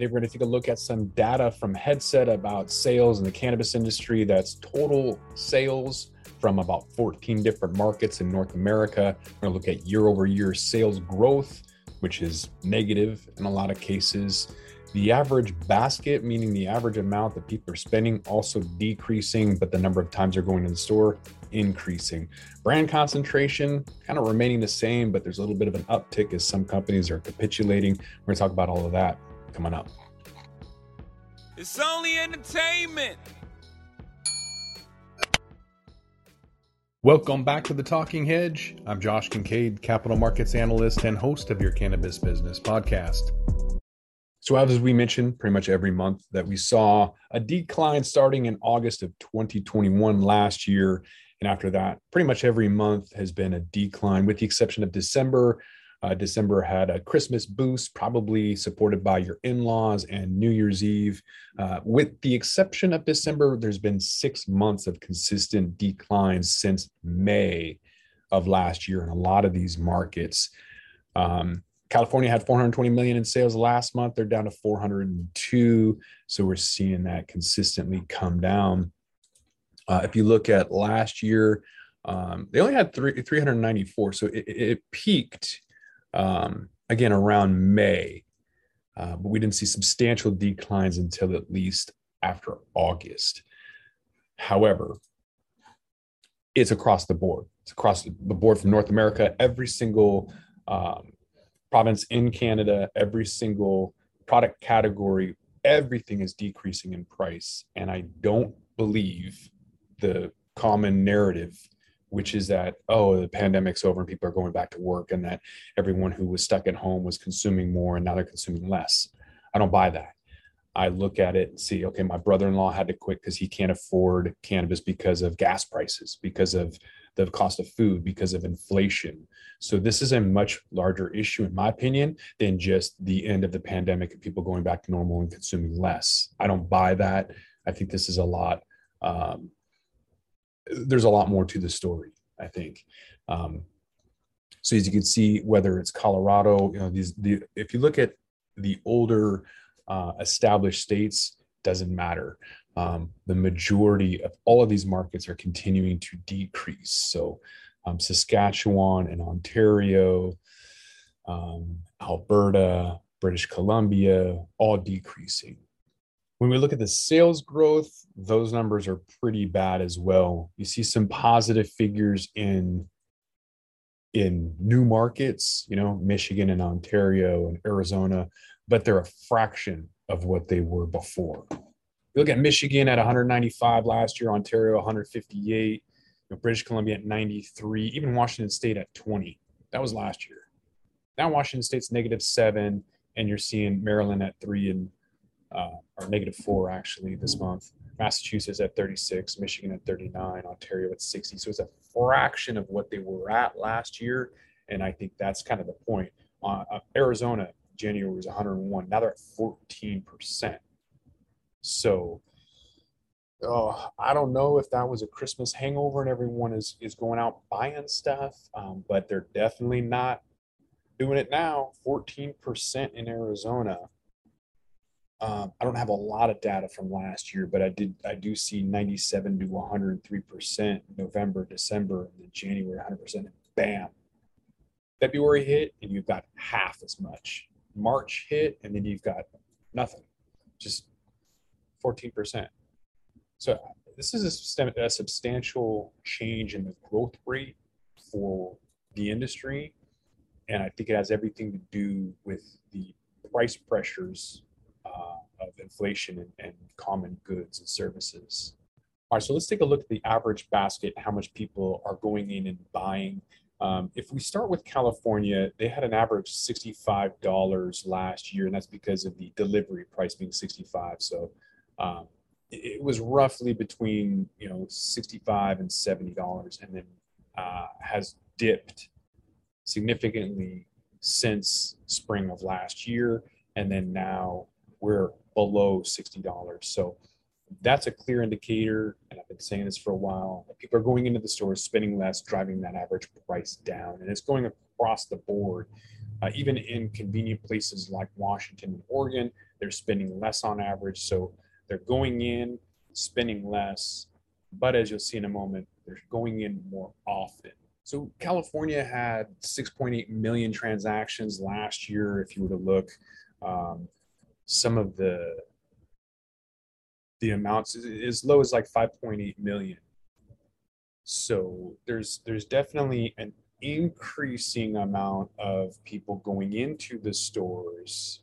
Today we're going to take a look at some data from Headset about sales in the cannabis industry. That's total sales from about 14 different markets in North America. We're going to look at year-over-year sales growth, which is negative in a lot of cases. The average basket, meaning the average amount that people are spending, also decreasing, but the number of times they're going to the store increasing. Brand concentration kind of remaining the same, but there's a little bit of an uptick as some companies are capitulating. We're going to talk about all of that coming up. It's only entertainment. Welcome back to the Talking Hedge. I'm Josh Kincaid, capital markets analyst and host of your Cannabis Business Podcast. So as we mentioned pretty much every month, that we saw a decline starting in August of 2021 last year. And after that, pretty much every month has been a decline, with the exception of December. December had a Christmas boost, probably supported by your in-laws and New Year's Eve. With the exception of December, there's been 6 months of consistent declines since May of last year in a lot of these markets. California had 420 million in sales last month. They're down to 402. So we're seeing that consistently come down. If you look at last year, they only had 394. So it peaked again around May, but we didn't see substantial declines until at least after August. However, it's across the board. It's across the board from North America. Every single province in Canada, every single product category, everything is decreasing in price. And I don't believe the common narrative, which is that, oh, the pandemic's over and people are going back to work, and that everyone who was stuck at home was consuming more and now they're consuming less. I don't buy that. I look at it and see, okay, my brother-in-law had to quit because he can't afford cannabis because of gas prices, because of the cost of food, because of inflation. So this is a much larger issue, in my opinion, than just the end of the pandemic and people going back to normal and consuming less. I don't buy that. I think this is a lot. There's a lot more to the story, I think. So as you can see, whether it's Colorado, if you look at the older established states, doesn't matter. The majority of all of these markets are continuing to decrease. So Saskatchewan and Ontario, Alberta, British Columbia, all decreasing. When we look at the sales growth, those numbers are pretty bad as well. You see some positive figures in new markets, Michigan and Ontario and Arizona, but they're a fraction of what they were before. You look at Michigan at 195 last year, Ontario 158, British Columbia at 93, even Washington State at 20. That was last year. Now Washington State's -7, and you're seeing Maryland at 3 and or -4 actually this month. Massachusetts at 36, Michigan at 39, Ontario at 60. So it's a fraction of what they were at last year, and I think that's kind of the point. Arizona, January was 101. Now they're at 14%. So, I don't know if that was a Christmas hangover and everyone is going out buying stuff, but they're definitely not doing it now. 14% in Arizona. I don't have a lot of data from last year, but I do see 97 to 103% November, December, and then January 100%, and bam, February hit and you've got half as much. March hit and then you've got nothing. Just 14%. So this is a substantial change in the growth rate for the industry. And I think it has everything to do with the price pressures of inflation and common goods and services. All right, so let's take a look at the average basket, how much people are going in and buying. If we start with California, they had an average $65 last year, and that's because of the delivery price being $65. So it was roughly between $65 and $70, and then has dipped significantly since spring of last year, and then now we're below $60. So that's a clear indicator, and I've been saying this for a while, that people are going into the stores, spending less, driving that average price down. And it's going across the board, even in convenient places like Washington and Oregon. They're spending less on average. So they're going in, spending less, but as you'll see in a moment, they're going in more often. So California had 6.8 million transactions last year. If you were to look, some of the amounts as low as like 5.8 million. So there's definitely an increasing amount of people going into the stores,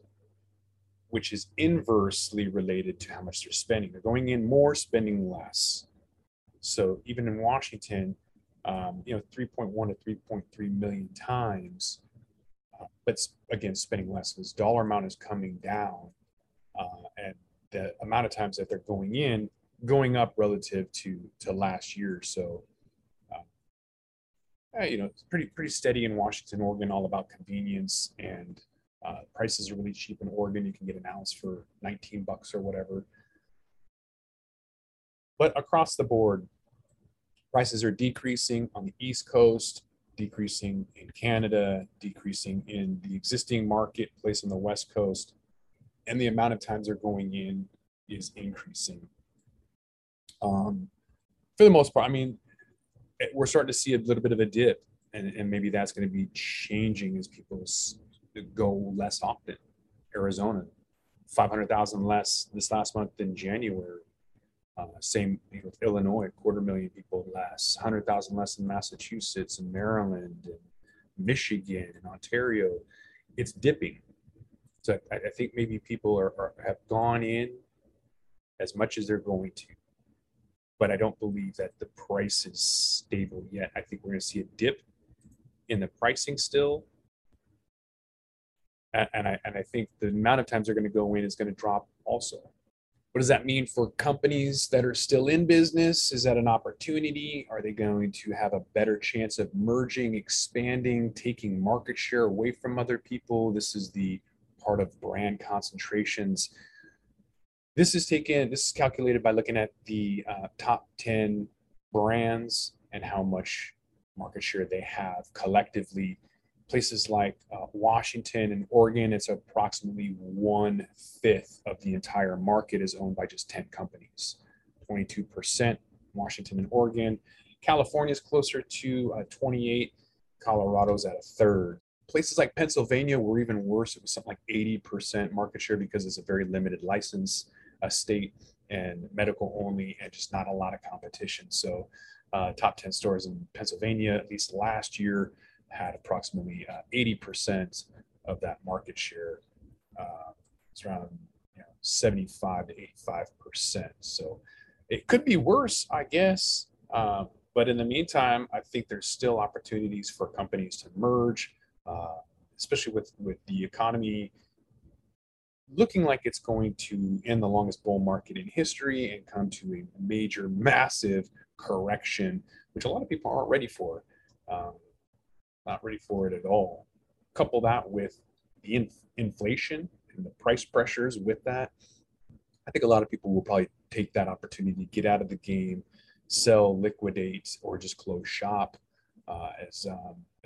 which is inversely related to how much they're spending. They're going in more, spending less. So even in Washington, 3.1 to 3.3 million times, but again, spending less. This dollar amount is coming down, and the amount of times that they're going in, going up relative to last year. So, it's pretty steady in Washington, Oregon, all about convenience, and prices are really cheap in Oregon. You can get an ounce for $19 or whatever. But across the board, prices are decreasing on the East Coast, decreasing in Canada, decreasing in the existing marketplace on the West Coast, and the amount of times they're going in is increasing. For the most part, we're starting to see a little bit of a dip, and maybe that's going to be changing as people go less often. Arizona, 500,000 less this last month than January. Same with Illinois, 250,000 people less, 100,000 less in Massachusetts and Maryland and Michigan and Ontario. It's dipping. So I think maybe people have gone in as much as they're going to, but I don't believe that the price is stable yet. I think we're going to see a dip in the pricing still. And I think the amount of times they're going to go in is going to drop also. What does that mean for companies that are still in business? Is that an opportunity? Are they going to have a better chance of merging, expanding, taking market share away from other people? This is the part of brand concentrations. This is calculated by looking at the top 10 brands and how much market share they have collectively. Places like Washington and Oregon, it's approximately 1/5 of the entire market is owned by just 10 companies, 22%, Washington and Oregon. California is closer to 28%, Colorado's at 1/3. Places like Pennsylvania were even worse. It was something like 80% market share because it's a very limited license, a state and medical only, and just not a lot of competition. So top 10 stores in Pennsylvania, at least last year, had approximately 80% of that market share. It's around 75 to 85%. So it could be worse, I guess. But in the meantime, I think there's still opportunities for companies to merge, especially with the economy looking like it's going to end the longest bull market in history and come to a major, massive correction, which a lot of people aren't ready for. Not ready for it at all. Couple that with the inflation and the price pressures with that, I think a lot of people will probably take that opportunity, get out of the game, sell, liquidate, or just close shop as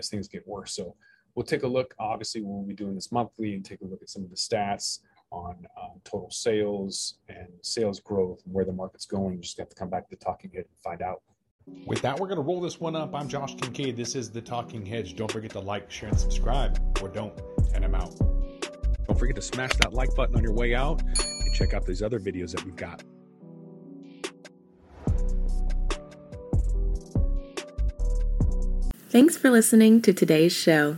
things get worse. So we'll take a look. Obviously, we'll be doing this monthly and take a look at some of the stats on total sales and sales growth and where the market's going. You just have to come back to Talking Hedge and find out. With that, we're going to roll this one up. I'm Josh Kincaid. This is The Talking Hedge. Don't forget to like, share, and subscribe, or don't, and I'm out. Don't forget to smash that like button on your way out and check out these other videos that we've got. Thanks for listening to today's show.